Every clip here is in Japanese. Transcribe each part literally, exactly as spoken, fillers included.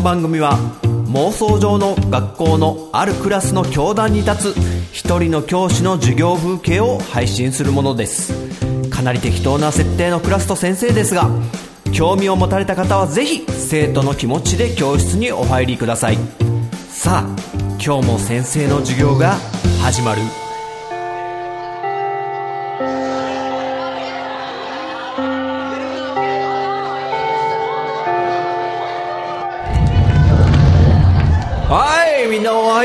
の番組は妄想上の学校のあるクラスの教壇に立つ一人の教師の授業風景を配信するものです。かなり適当な設定のクラスと先生ですが、興味を持たれた方はぜひ生徒の気持ちで教室にお入りください。さあ、今日も先生の授業が始まる。はい、みんなおは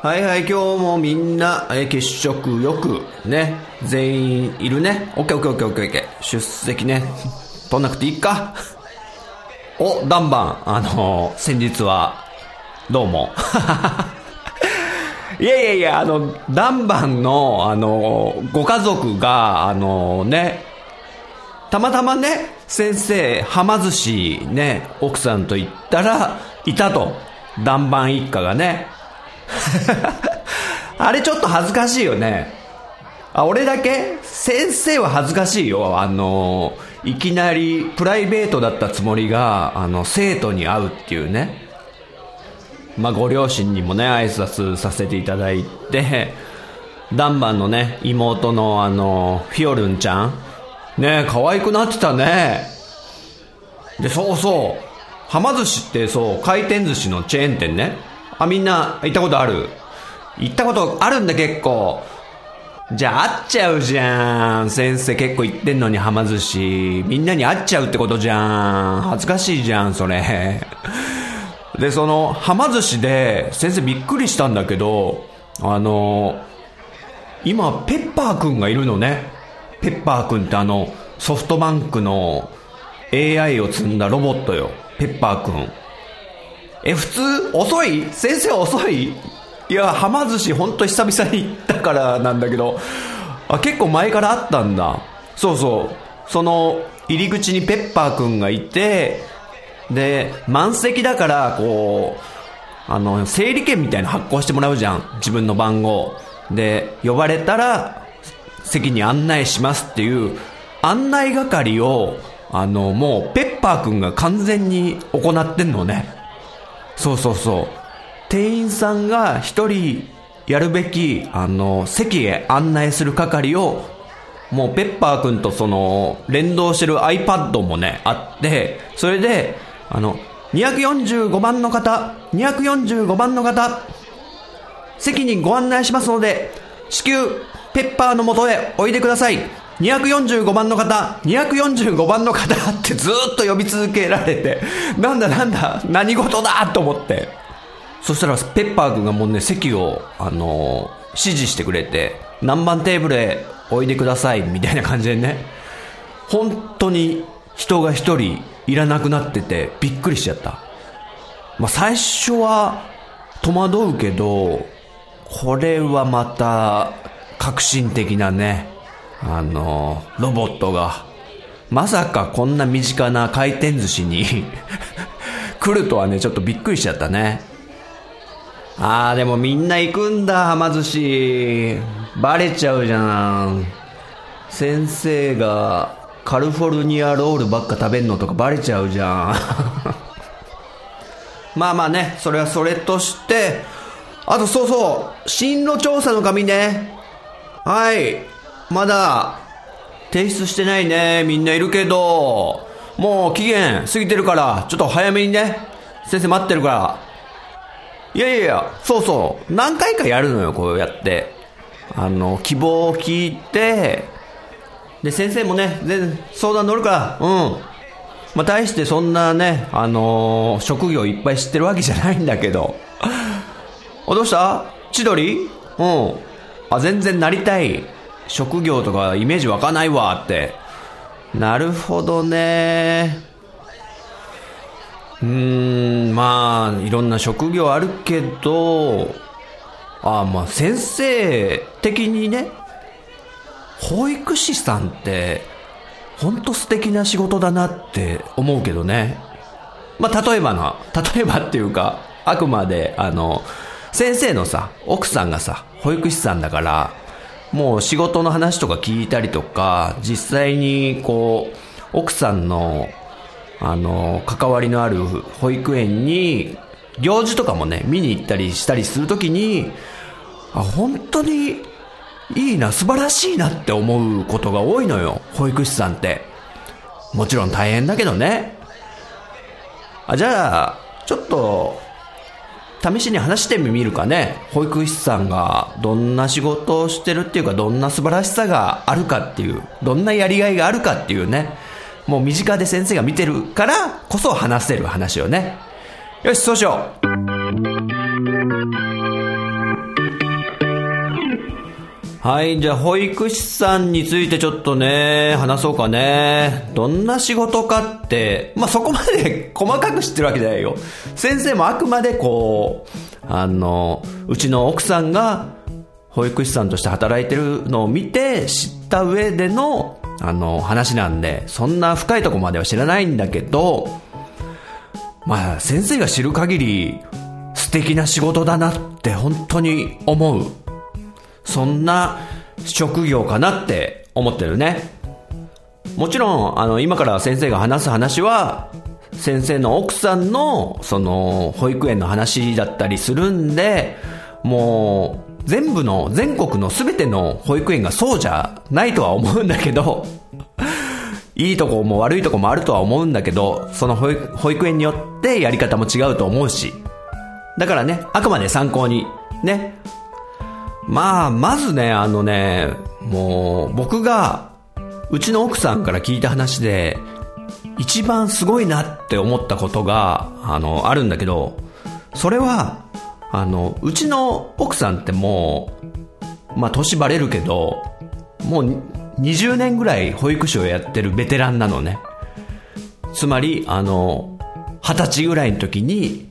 はいはい、今日もみんなえ血色よくね、全員いるね。オッケーオッケーオッケーオッケーオッケー。出席ね、取んなくていいか。おダンバン、あのー、先日はどうもいやいやいや、あのダンバンのあのー、ご家族があのー、ね、たまたまね、先生、はま寿司ね、奥さんと行ったら、いたと。ダンバン一家がね。あれちょっと恥ずかしいよね。あ、俺だけ？先生は恥ずかしいよ。あの、いきなりプライベートだったつもりが、あの、生徒に会うっていうね。まあ、ご両親にもね、挨拶させていただいて、ダンバンのね、妹のあの、フィオルンちゃん。ねえ、可愛くなってたね。で、そうそう。はま寿司ってそう、回転寿司のチェーン店ね。あ、みんな行ったことある？行ったことあるんだ、結構。じゃあ会っちゃうじゃん。先生結構行ってんのにはま寿司。みんなに会っちゃうってことじゃん。恥ずかしいじゃん、それ。で、その、はま寿司で先生びっくりしたんだけど、あの、今、ペッパーくんがいるのね。ペッパーくんってあのソフトバンクの エーアイ を積んだロボットよ。ペッパーくん、え、普通遅い？先生遅い？いや、はま寿司ほんと久々に行ったからなんだけど、あ、結構前からあったんだ。そうそう、その入り口にペッパーくんがいて、で満席だからこうあの整理券みたいな発行してもらうじゃん、自分の番号で。呼ばれたら席に案内しますっていう案内係をあのもうペッパーくんが完全に行ってんのね。そうそうそう、店員さんが一人やるべきあの席へ案内する係をもうペッパーくんとその連動してる iPad もねあって、それであのにひゃくよんじゅうごばんの方、にひゃくよんじゅうごばんの方、席にご案内しますので至急ペッパーの元へおいでください。にひゃくよんじゅうごばんの方、にひゃくよんじゅうごばんの方ってずーっと呼び続けられて、なんだなんだ何事だと思って、そしたらペッパー君がもうね、席をあのー、指示してくれて、何番テーブルへおいでくださいみたいな感じでね、本当に人が一人いらなくなっててびっくりしちゃった。まあ、最初は戸惑うけど、これはまた革新的なね、あのー、ロボットがまさかこんな身近な回転寿司に来るとはね、ちょっとびっくりしちゃったね。あー、でもみんな行くんだ、はま寿司。バレちゃうじゃん。先生がカリフォルニアロールばっか食べんのとかバレちゃうじゃんまあまあね、それはそれとして、あとそうそう、進路調査の紙ね。はい。まだ、提出してないね。みんないるけど、もう期限過ぎてるから、ちょっと早めにね。先生待ってるから。いやいやいや、そうそう。何回かやるのよ、こうやって。あの、希望を聞いて、で、先生もね、全然相談乗るから、うん。まあ、大してそんなね、あのー、職業いっぱい知ってるわけじゃないんだけど。あ、どうした？千鳥？うん。あ、全然なりたい職業とかイメージ湧かないわって。なるほどね。うーん、まあいろんな職業あるけど、あ、まあ先生的にね、保育士さんって本当素敵な仕事だなって思うけどね。まあ、例えばな、例えばっていうか、あくまであの先生のさ奥さんがさ保育士さんだから、もう仕事の話とか聞いたりとか、実際にこう奥さんのあの関わりのある保育園に行事とかもね見に行ったりしたりするときに、あ、本当にいいな、素晴らしいなって思うことが多いのよ、保育士さんって。もちろん大変だけどね。あ、じゃあちょっと試しに話してみるかね。保育士さんがどんな仕事をしてるっていうか、どんな素晴らしさがあるかっていう、どんなやりがいがあるかっていうね、もう身近で先生が見てるからこそ話せる話をね。よし、そうしよう。はい、じゃあ保育士さんについてちょっとね話そうかね。どんな仕事かって、まあ、そこまで細かく知ってるわけじゃないよ。先生もあくまでこうあのうちの奥さんが保育士さんとして働いてるのを見て知った上でのあの話なんで、そんな深いとこまでは知らないんだけど、まあ先生が知る限り素敵な仕事だなって本当に思う、そんな職業かなって思ってるね。もちろんあの今から先生が話す話は先生の奥さんのその保育園の話だったりするんで、もう全部の全国の全ての保育園がそうじゃないとは思うんだけどいいとこも悪いとこもあるとは思うんだけど、その保育、保育園によってやり方も違うと思うし、だからね、あくまで参考にね。まあまずね、あのね、もう僕がうちの奥さんから聞いた話で一番すごいなって思ったことが あの、あるんだけど、それはあのうちの奥さんってもう、まあ年バレるけど、もうにじゅうねんぐらい保育士をやってるベテランなのね。つまりあのはたちぐらいの時に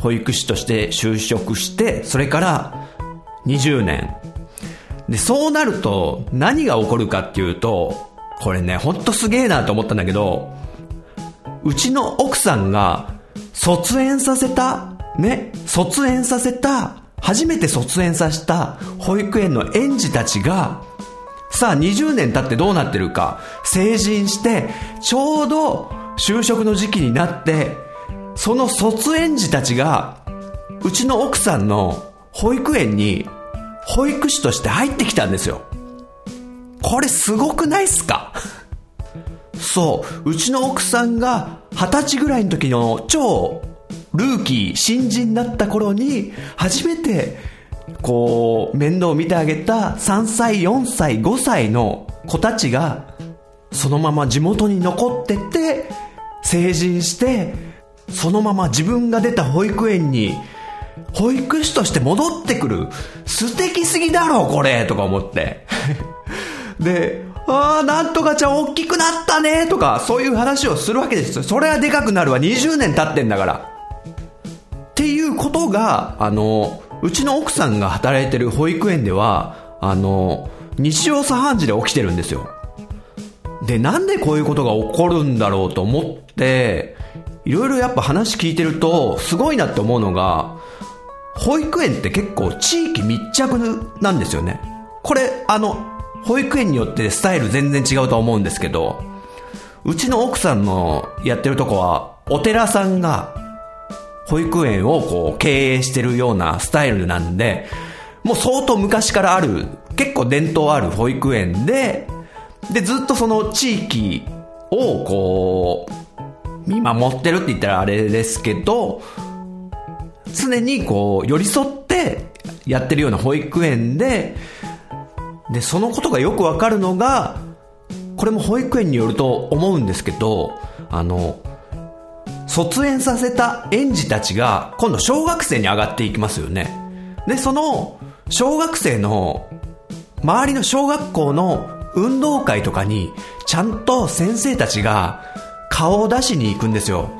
保育士として就職して、それからにじゅうねんで、そうなると何が起こるかっていうと、これねほんとすげえなと思ったんだけど、うちの奥さんが卒園させたね卒園させた初めて卒園させた保育園の園児たちがさあにじゅうねん経ってどうなってるか、成人してちょうど就職の時期になって、その卒園児たちがうちの奥さんの保育園に保育士として入ってきたんですよ。これすごくないっすかそう、うちの奥さんが二十歳ぐらいの時の超ルーキー新人になった頃に初めてこう面倒を見てあげたさんさいよんさいごさいの子たちがそのまま地元に残ってて、成人してそのまま自分が出た保育園に保育士として戻ってくる、素敵すぎだろこれとか思ってで、あーなんとかちゃん大きくなったねとかそういう話をするわけですよ。それはでかくなるわ、にじゅうねん経ってんだから。っていうことがあのうちの奥さんが働いてる保育園ではあの日常茶飯事で起きてるんですよ。で、なんでこういうことが起こるんだろうと思っていろいろやっぱ話聞いてるとすごいなって思うのが、保育園って結構地域密着なんですよね。これあの保育園によってスタイル全然違うと思うんですけど、うちの奥さんのやってるとこはお寺さんが保育園をこう経営してるようなスタイルなんで、もう相当昔からある結構伝統ある保育園で、でずっとその地域をこう見守ってるって言ったらあれですけど、常にこう寄り添ってやってるような保育園で、でそのことがよくわかるのが、これも保育園によると思うんですけど、あの卒園させた園児たちが今度小学生に上がっていきますよね。でその小学生の周りの小学校の運動会とかにちゃんと先生たちが顔を出しに行くんですよ。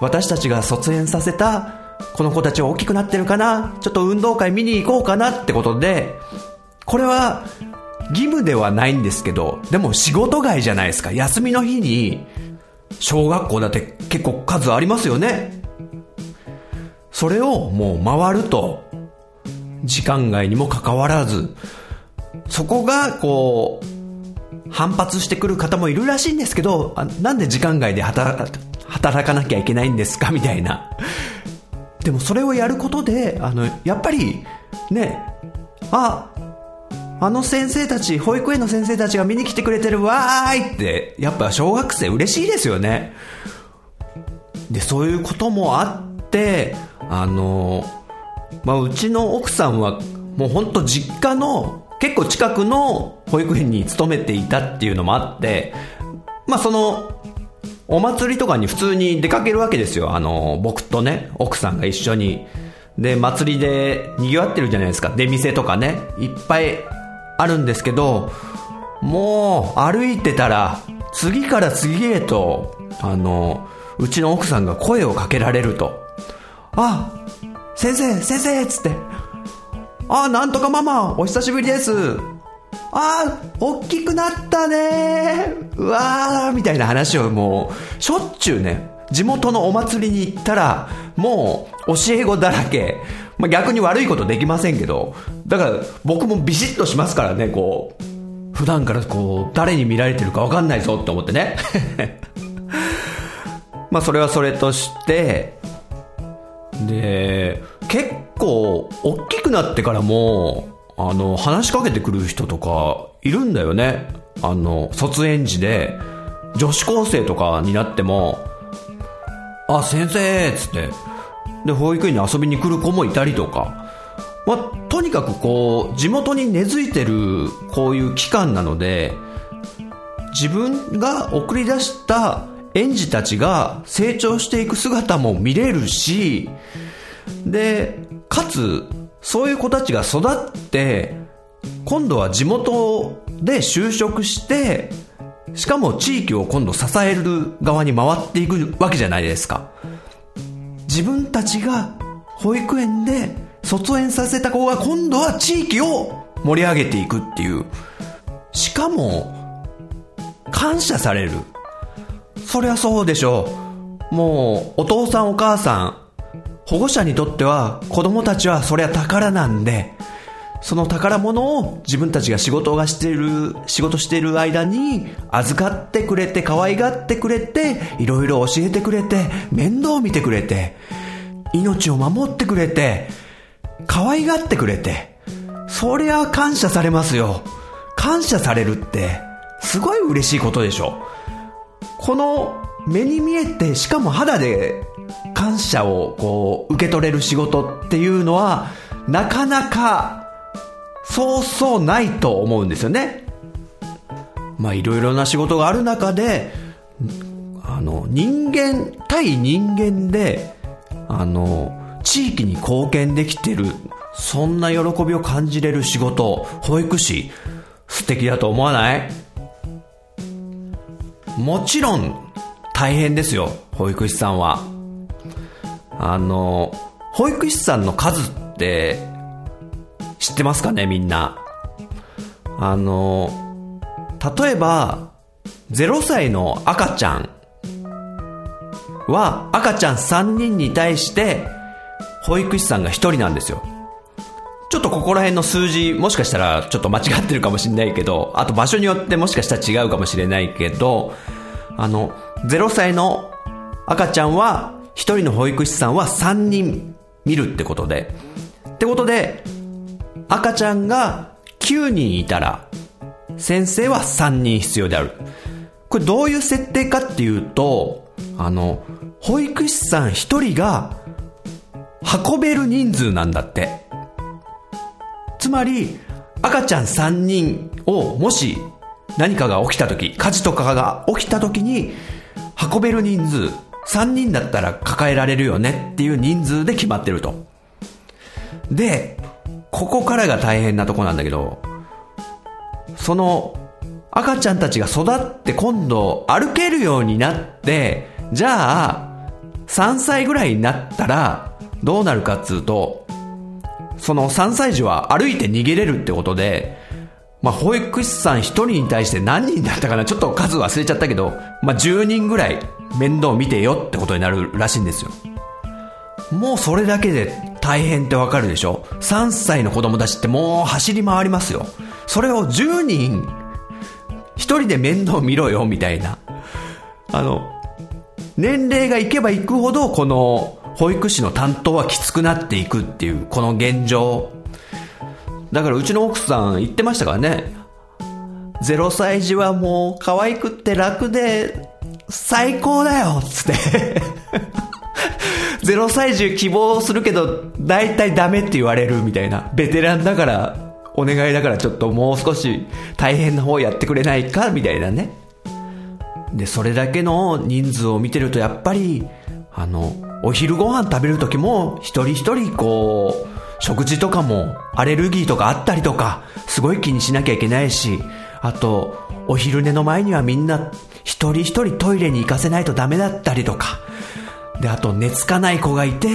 私たちが卒園させたこの子たちは大きくなってるかな、ちょっと運動会見に行こうかなってことで、これは義務ではないんですけど、でも仕事外じゃないですか。休みの日に小学校だって結構数ありますよね。それをもう回ると、時間外にもかかわらず、そこがこう反発してくる方もいるらしいんですけど、なんで時間外で働か、働かなきゃいけないんですかみたいな。でもそれをやることで、あのやっぱりね、ああの先生たち、保育園の先生たちが見に来てくれてるわーいって、やっぱ小学生嬉しいですよね。でそういうこともあって、あの、まあ、うちの奥さんはもう本当実家の結構近くの保育園に勤めていたっていうのもあって、まあそのお祭りとかに普通に出かけるわけですよ。あの僕とね、奥さんが一緒に。で祭りで賑わってるじゃないですか。出店とかね、いっぱいあるんですけど、もう歩いてたら次から次へと、あのうちの奥さんが声をかけられると、あ、先生先生っつって、あ、なんとかママお久しぶりです、あ、大きくなったね、うわーみたいな話をもうしょっちゅうね、地元のお祭りに行ったらもう教え子だらけ。まあ、逆に悪いことできませんけど、だから僕もビシッとしますからね、こう普段からこう誰に見られてるか分かんないぞって思ってねまあそれはそれとして、で結構大きくなってからもあの話しかけてくる人とかいるんだよね。あの卒園児で女子高生とかになっても、あ、先生っつって、で保育園に遊びに来る子もいたりとか、まあ、とにかくこう地元に根付いてるこういう期間なので、自分が送り出した園児たちが成長していく姿も見れるし、でかつそういう子たちが育って今度は地元で就職して、しかも地域を今度支える側に回っていくわけじゃないですか。自分たちが保育園で卒園させた子が今度は地域を盛り上げていくっていう、しかも感謝される。そりゃそうでしょう。もうお父さんお母さん、保護者にとっては子供たちはそりゃ宝なんで、その宝物を自分たちが仕事がしている仕事している間に預かってくれて、可愛がってくれて、いろいろ教えてくれて、面倒見てくれて、命を守ってくれて、可愛がってくれて、そりゃ感謝されますよ。感謝されるってすごい嬉しいことでしょ。この目に見えて、しかも肌で感謝をこう受け取れる仕事っていうのはなかなかそうそうないと思うんですよね。まあいろいろな仕事がある中で、あの人間対人間で、あの地域に貢献できてる、そんな喜びを感じれる仕事、保育士素敵だと思わない？もちろん大変ですよ、保育士さんは。あの保育士さんの数って知ってますかね、みんな。あの例えばゼロさいの赤ちゃんは、赤ちゃんさんにんに対して保育士さんがひとりなんですよ。ちょっとここら辺の数字、もしかしたらちょっと間違ってるかもしれないけど、あと場所によってもしかしたら違うかもしれないけど、あのゼロさいの赤ちゃんはひとりの保育士さんはさんにん見るってことで、ってことで赤ちゃんがきゅうにんいたら先生はさんにん必要である。これどういう設定かっていうと、あの保育士さんひとりが運べる人数なんだって。つまり赤ちゃんさんにんを、もし何かが起きた時、火事とかが起きた時に運べる人数さんにんだったら抱えられるよねっていう人数で決まってると。でここからが大変なとこなんだけど、その赤ちゃんたちが育って今度歩けるようになって、じゃあさんさいぐらいになったらどうなるかっつうと、そのさんさい児は歩いて逃げれるってことで、まあ、保育士さん一人に対して何人だったかな、ちょっと数忘れちゃったけど、まあ、じゅうにんぐらい面倒見てよってことになるらしいんですよ。もうそれだけで大変ってわかるでしょ。さんさいの子供たちってもう走り回りますよ。それをじゅうにん一人で面倒見ろよみたいな、あの年齢がいけばいくほどこの保育士の担当はきつくなっていくっていうこの現状だから、うちの奥さん言ってましたからね、ゼロさい児はもう可愛くって楽で最高だよっつってゼロさい児希望するけど大体ダメって言われるみたいな、ベテランだからお願いだからちょっともう少し大変な方やってくれないかみたいなね。でそれだけの人数を見てるとやっぱりあのお昼ご飯食べる時も一人一人こう食事とかもアレルギーとかあったりとかすごい気にしなきゃいけないし、あとお昼寝の前にはみんな一人一人トイレに行かせないとダメだったりとかで、あと寝つかない子がいて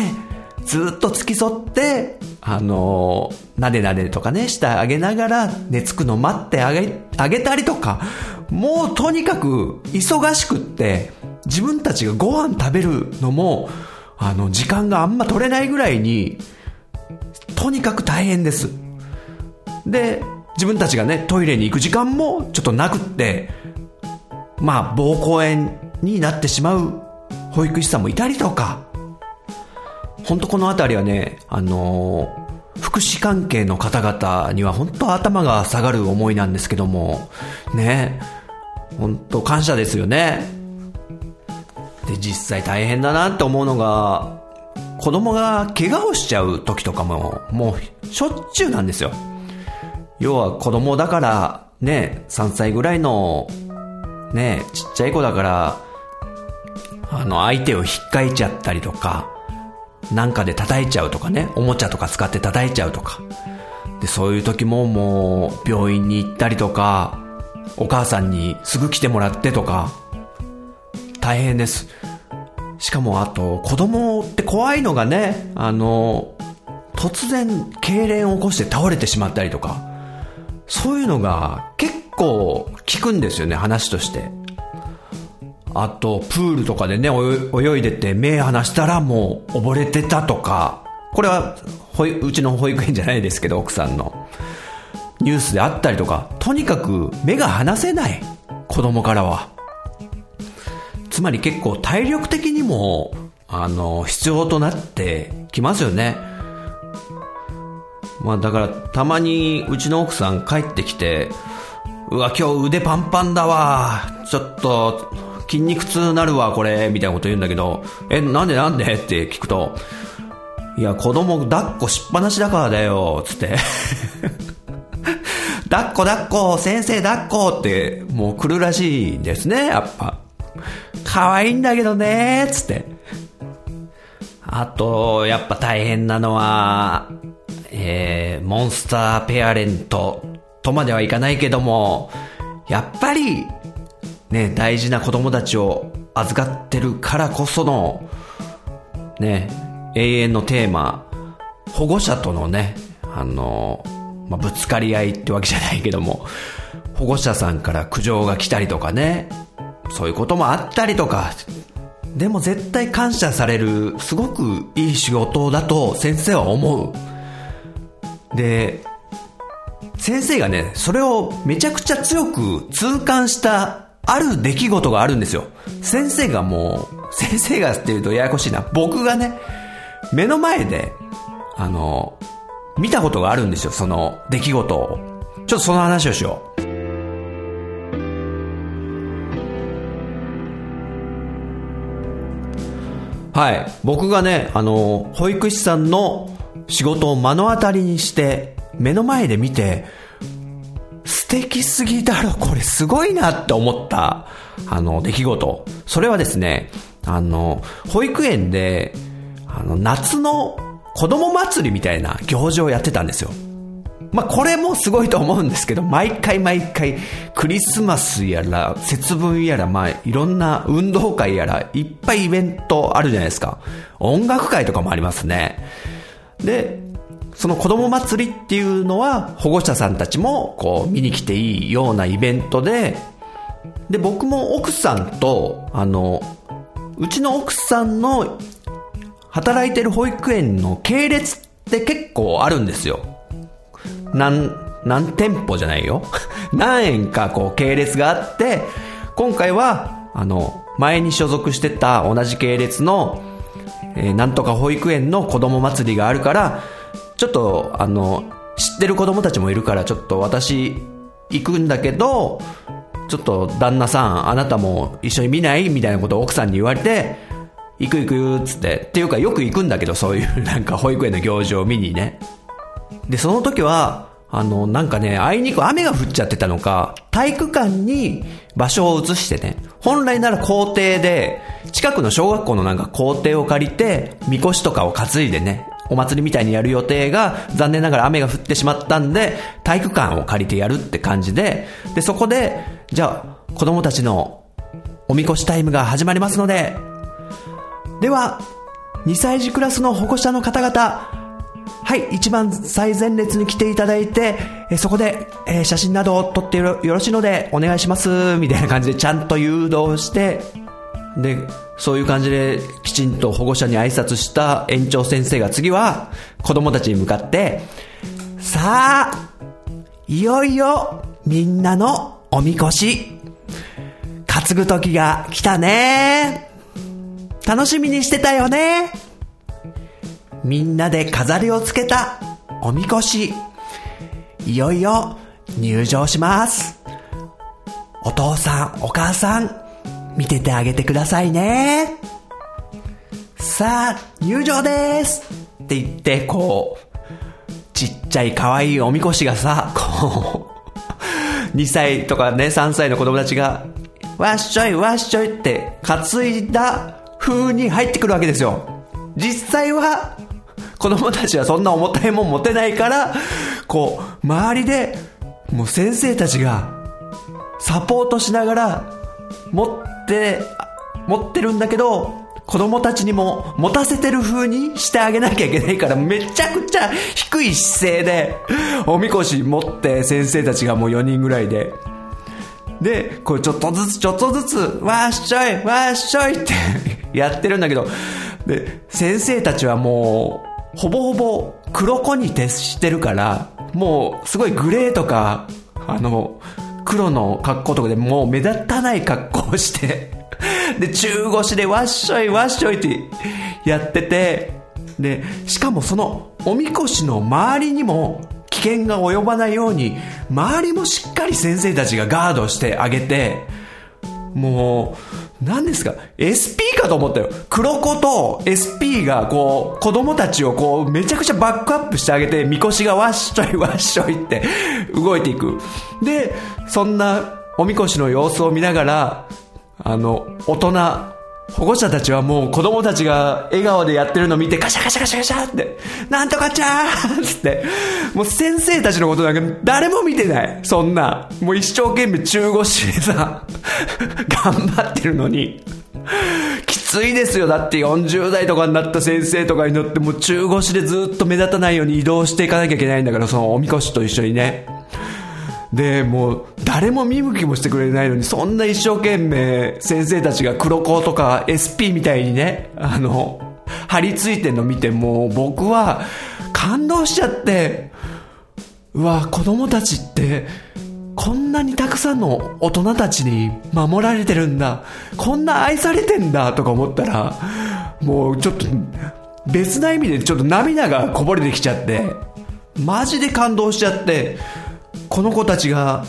ずっと付き添ってあのなでなでとかねしてあげながら寝つくの待ってあげ、あげたりとか、もうとにかく忙しくって自分たちがご飯食べるのもあの時間があんま取れないぐらいにとにかく大変です。で自分たちがねトイレに行く時間もちょっとなくって、まあ膀胱炎になってしまう保育士さんもいたりとか、本当このあたりはね、あのー、福祉関係の方々には本当頭が下がる思いなんですけどもね、本当感謝ですよね。で実際大変だなって思うのが、子供が怪我をしちゃう時とかももうしょっちゅうなんですよ。要は子供だからね、さんさいぐらいのねちっちゃい子だからあの相手を引っかいちゃったりとか、なんかで叩いちゃうとかね、おもちゃとか使って叩いちゃうとかで、そういう時ももう病院に行ったりとか、お母さんにすぐ来てもらってとか大変です。しかもあと子供って怖いのがね、あの突然痙攣を起こして倒れてしまったりとか、そういうのが結構聞くんですよね、話として。あとプールとかでね泳いでて目離したらもう溺れてたとか、これはうちの保育園じゃないですけど奥さんのニュースであったりとか、とにかく目が離せない、子供からは。つまり結構体力的にもあの必要となってきますよね。まあだからたまにうちの奥さん帰ってきて、うわ今日腕パンパンだわ、ちょっと筋肉痛なるわこれみたいなこと言うんだけど、えなんでなんでって聞くと、いや子供抱っこしっぱなしだからだよつって抱っこ抱っこ先生抱っこってもう来るらしいですね。やっぱ可愛いんだけどねつって。あとやっぱ大変なのは、えー、モンスターペアレントとまではいかないけども、やっぱりね、大事な子供たちを預かってるからこその、ね、永遠のテーマ、保護者とのね、あの、まあ、ぶつかり合いってわけじゃないけども、保護者さんから苦情が来たりとかね、そういうこともあったりとか、でも絶対感謝される、すごくいい仕事だと先生は思う。で、先生がね、それをめちゃくちゃ強く痛感したある出来事があるんですよ。先生がもう、先生がっていうとややこしいな。僕がね、目の前で、あの、見たことがあるんですよ、その出来事を。ちょっとその話をしよう。はい。僕がね、あの、保育士さんの仕事を目の当たりにして、目の前で見て、素敵すぎだろこれすごいなって思ったあの出来事、それはですね、あの保育園であの夏の子供祭りみたいな行事をやってたんですよ。まあこれもすごいと思うんですけど、毎回毎回クリスマスやら節分やら、まあいろんな運動会やらいっぱいイベントあるじゃないですか。音楽会とかもありますね。でその子ども祭りっていうのは保護者さんたちもこう見に来ていいようなイベントで、で僕も奥さんとあのうちの奥さんの働いてる保育園の系列って結構あるんですよ。何何店舗じゃないよ何園かこう系列があって、今回はあの前に所属してた同じ系列の、えー、なんとか保育園の子ども祭りがあるから、ちょっとあの知ってる子どもたちもいるから、ちょっと私行くんだけどちょっと旦那さんあなたも一緒に見ないみたいなことを奥さんに言われて、行く行くっつって、っていうかよく行くんだけど、そういうなんか保育園の行事を見にね。でその時はあのなんかね、あいにく雨が降っちゃってたのか、体育館に場所を移してね、本来なら校庭で近くの小学校のなんか校庭を借りてみこしとかを担いでね、お祭りみたいにやる予定が残念ながら雨が降ってしまったんで、体育館を借りてやるって感じで、でそこでじゃあ子供たちのおみこしタイムが始まりますので、ではにさい児クラスの保護者の方々、はい、一番最前列に来ていただいて、えそこで、えー、写真などを撮ってよろしいのでお願いしますみたいな感じでちゃんと誘導して、でそういう感じできちんと保護者に挨拶した園長先生が次は子供たちに向かって、さあいよいよみんなのおみこし担ぐ時が来たね、楽しみにしてたよね、みんなで飾りをつけたおみこし、いよいよ入場します、お父さんお母さん見ててあげてくださいね、さあ入場ですって言って、こうちっちゃい可愛いおみこしがさ、こうにさいとかねさんさいの子供たちがわっしょいわっしょいって担いだ風に入ってくるわけですよ。実際は子供たちはそんな重たいもん持てないから、こう周りでもう先生たちがサポートしながら持って持ってるんだけど、子供たちにも持たせてる風にしてあげなきゃいけないから、めちゃくちゃ低い姿勢でおみこし持って先生たちがもうよにんぐらいで、でこうちょっとずつちょっとずつわっしょいわっしょいってやってるんだけど、で先生たちはもうほぼほぼ黒子に徹してるから、もうすごいグレーとかあの黒の格好とかでもう目立たない格好をしてで中腰でわっしょいわっしょいってやってて、でしかもそのおみこしの周りにも危険が及ばないように、周りもしっかり先生たちがガードしてあげて、もう何ですか エスピー かと思ったよ。黒子と エスピー がこう子供たちをこうめちゃくちゃバックアップしてあげて、みこしがわっしょいわっしょいって動いていく。でそんなおみこしの様子を見ながら、あの大人保護者たちはもう子供たちが笑顔でやってるのを見て、カシャカシャカシャカシャってなんとかちゃーっつって、もう先生たちのことなんか誰も見てない。そんなもう一生懸命中腰でさ頑張ってるのにきついですよ。だってよんじゅうだいとかになった先生とかに乗ってもう中腰でずっと目立たないように移動していかなきゃいけないんだから、そのおみこしと一緒にね。でもう誰も見向きもしてくれないのに、そんな一生懸命先生たちが黒子とか エスピー みたいにね、あの張り付いてんの見て、もう僕は感動しちゃって、うわ子供たちってこんなにたくさんの大人たちに守られてるんだ、こんな愛されてんだとか思ったら、もうちょっと別な意味でちょっと涙がこぼれてきちゃって、マジで感動しちゃって、この子たちが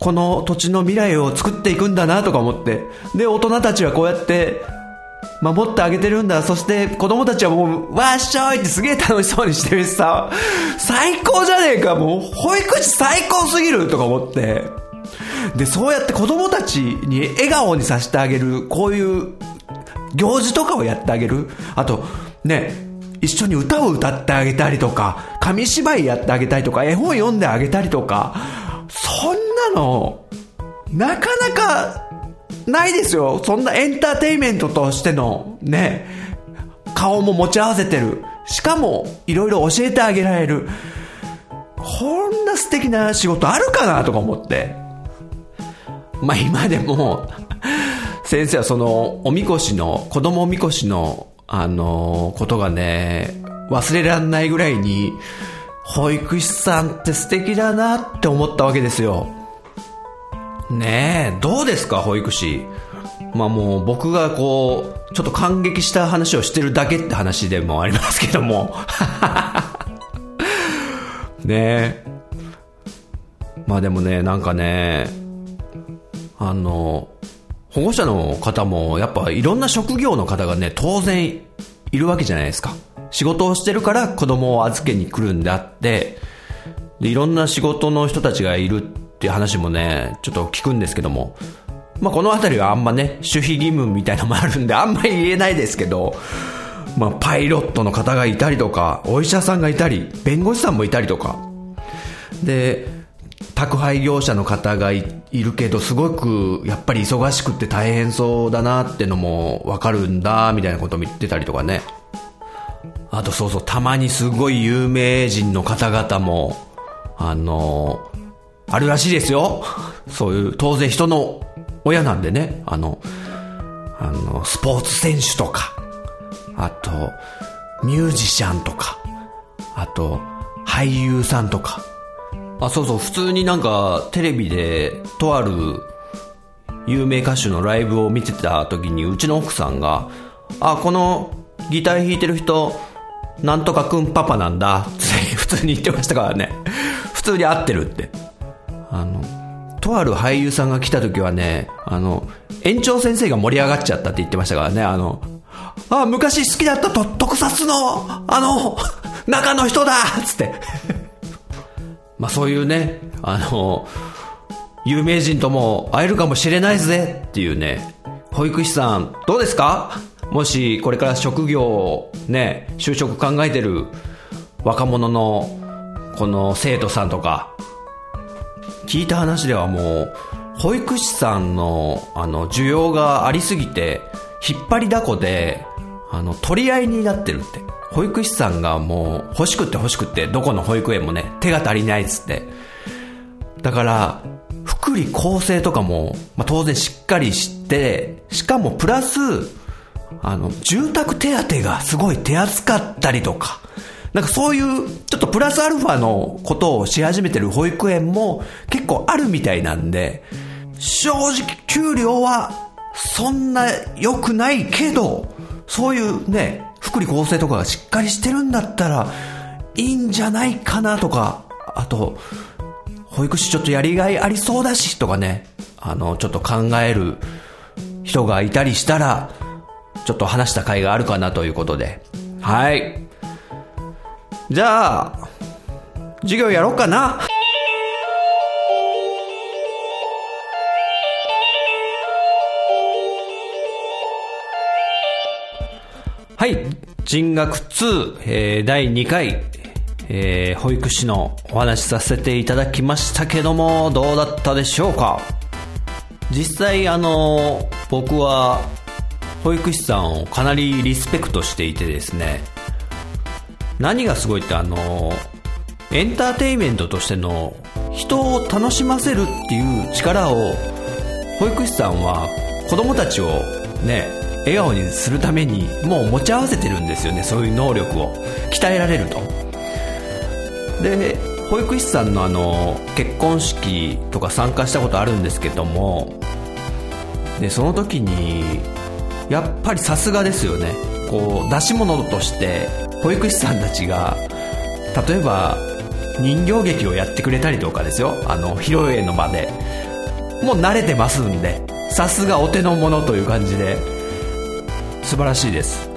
この土地の未来を作っていくんだなとか思って、で大人たちはこうやって守ってあげてるんだ、そして子供たちはもうわっしょいってすげえ楽しそうにしてるしさ、最高じゃねえか、もう保育士最高すぎるとか思って、でそうやって子供たちに笑顔にさせてあげる、こういう行事とかをやってあげる、あとね一緒に歌を歌ってあげたりとか、紙芝居やってあげたりとか、絵本読んであげたりとか、そんなのなかなかないですよ。そんなエンターテインメントとしてのね、顔も持ち合わせてるしかもいろいろ教えてあげられる、こんな素敵な仕事あるかなとか思って、まあ今でも先生はそのおみこしの子供おみこしのあのことがね忘れられないぐらいに、保育士さんって素敵だなって思ったわけですよね。えどうですか保育士。まあもう僕がこうちょっと感激した話をしてるだけって話でもありますけどもねえ、まあでもね、なんかね、あの保護者の方もやっぱいろんな職業の方がね当然いるわけじゃないですか。仕事をしてるから子供を預けに来るんであって、でいろんな仕事の人たちがいるっていう話もねちょっと聞くんですけども、まあこの辺りはあんまね守秘義務みたいなのもあるんであんまり言えないですけど、まあパイロットの方がいたりとか、お医者さんがいたり、弁護士さんもいたりとかで、宅配業者の方が い, いるけどすごくやっぱり忙しくて大変そうだなってのもわかるんだみたいなことも言ってたりとかね。あとそうそう、たまにすごい有名人の方々もあのあるらしいですよ。そういう当然人の親なんでね、あのあのスポーツ選手とか、あとミュージシャンとか、あと俳優さんとか、あそうそう、普通になんかテレビでとある有名歌手のライブを見てた時にうちの奥さんが、あこのギター弾いてる人なんとかくんパパなんだって普通に言ってましたからね普通に合ってるって。あのとある俳優さんが来た時はね、あの園長先生が盛り上がっちゃったって言ってましたからね、あのあ昔好きだったと特撮のあの中の人だっつってまあそういうね、あの有名人とも会えるかもしれないぜっていうね。保育士さんどうですか、もしこれから職業ね就職考えてる若者のこの生徒さんとか、聞いた話ではもう保育士さんのあの需要がありすぎて引っ張りだこであの取り合いになってるって。保育士さんがもう欲しくって欲しくって、どこの保育園もね手が足りないっつって、だから福利厚生とかも、まあ、当然しっかりして、しかもプラスあの住宅手当がすごい手厚かったりとか、なんかそういうちょっとプラスアルファのことをし始めてる保育園も結構あるみたいなんで、正直給料はそんな良くないけど、そういうね福利厚生とかがしっかりしてるんだったらいいんじゃないかなとか、あと保育士ちょっとやりがいありそうだしとかね、あのちょっと考える人がいたりしたらちょっと話した回があるかなということで、はい、じゃあ授業やろうかな。はい、人学に、えー、だいにかい、えー、保育士のお話しさせていただきましたけども、どうだったでしょうか。実際あの僕は保育士さんをかなりリスペクトしていてですね、何がすごいってあのエンターテインメントとしての人を楽しませるっていう力を保育士さんは子供たちをね笑顔にするためにもう持ち合わせてるんですよね。そういう能力を鍛えられると。で保育士さんのあの結婚式とか参加したことあるんですけども、でその時にやっぱりさすがですよね。こう出し物として保育士さんたちが例えば人形劇をやってくれたりとかですよ、あの披露宴の場でもう慣れてますんで、さすがお手の物という感じで素晴らしいです。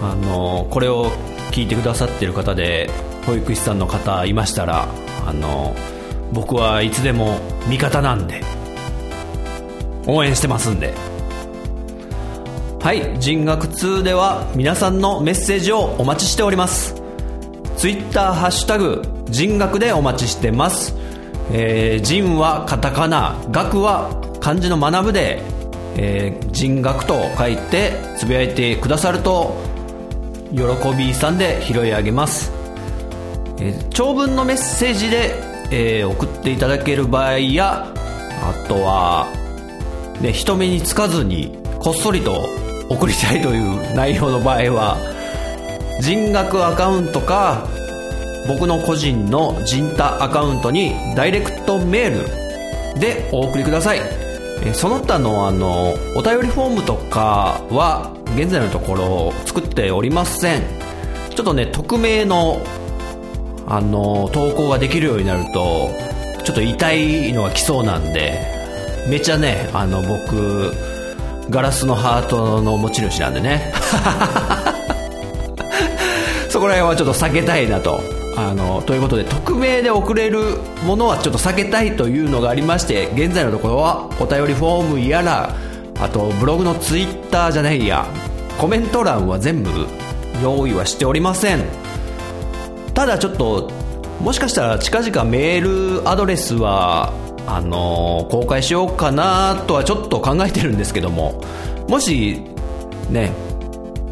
あのこれを聞いてくださってる方で保育士さんの方いましたら、あの僕はいつでも味方なんで応援してますんで。はい、人学にでは皆さんのメッセージをお待ちしております。ツイッターハッシュタグ人学でお待ちしてます。えー、人はカタカナ、学は漢字の学ぶで、えー、人学と書いてつぶやいてくださると喜びさんで拾い上げます。えー、長文のメッセージで、えー、送っていただける場合や、あとは、ね、人目につかずにこっそりと送りたいという内容の場合は、人学アカウントか僕の個人の人太アカウントにダイレクトメールでお送りください。えー、その他のあのお便りフォームとかは現在のところ作っておりません。ちょっとね、匿名のあの投稿ができるようになるとちょっと痛いのが来そうなんで、めちゃね、あの僕ガラスのハートの持ち主なんでねそこら辺はちょっと避けたいなと、あのということで、匿名で送れるものはちょっと避けたいというのがありまして、現在のところはお便りフォームやら、あとブログのツイッターじゃないやコメント欄は全部用意はしておりません。ただちょっと、もしかしたら近々メールアドレスはあのー、公開しようかなとはちょっと考えてるんですけども、もしね、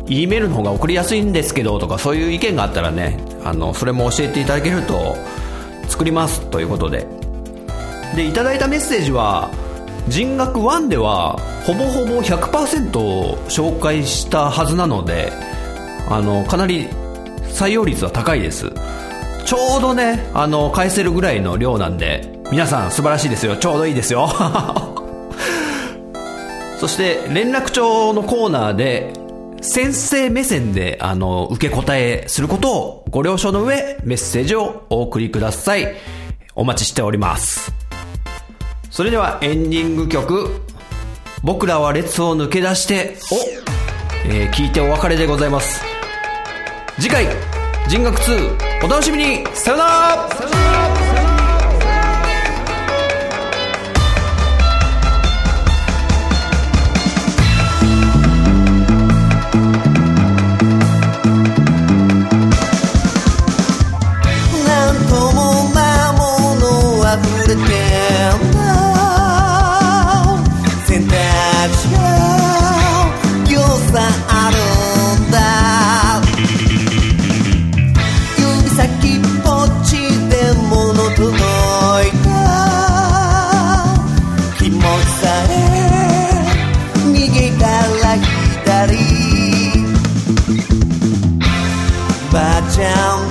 E メールの方が送りやすいんですけどとか、そういう意見があったらね、あのそれも教えていただけると作りますということで。で、いただいたメッセージは人学いちではほぼほぼ ひゃくパーセント 紹介したはずなので、あのかなり採用率は高いです。ちょうどね、あの返せるぐらいの量なんで、皆さん素晴らしいですよ。ちょうどいいですよそして連絡帳のコーナーで先生目線であの受け答えすることをご了承の上、メッセージをお送りください。お待ちしております。それではエンディング曲、僕らは列を抜け出してを、えー、聞いてお別れでございます。次回人学にお楽しみに。さよなら。なんともなものあふれてんだ、選択肢がぎょうさんあるんだ。Down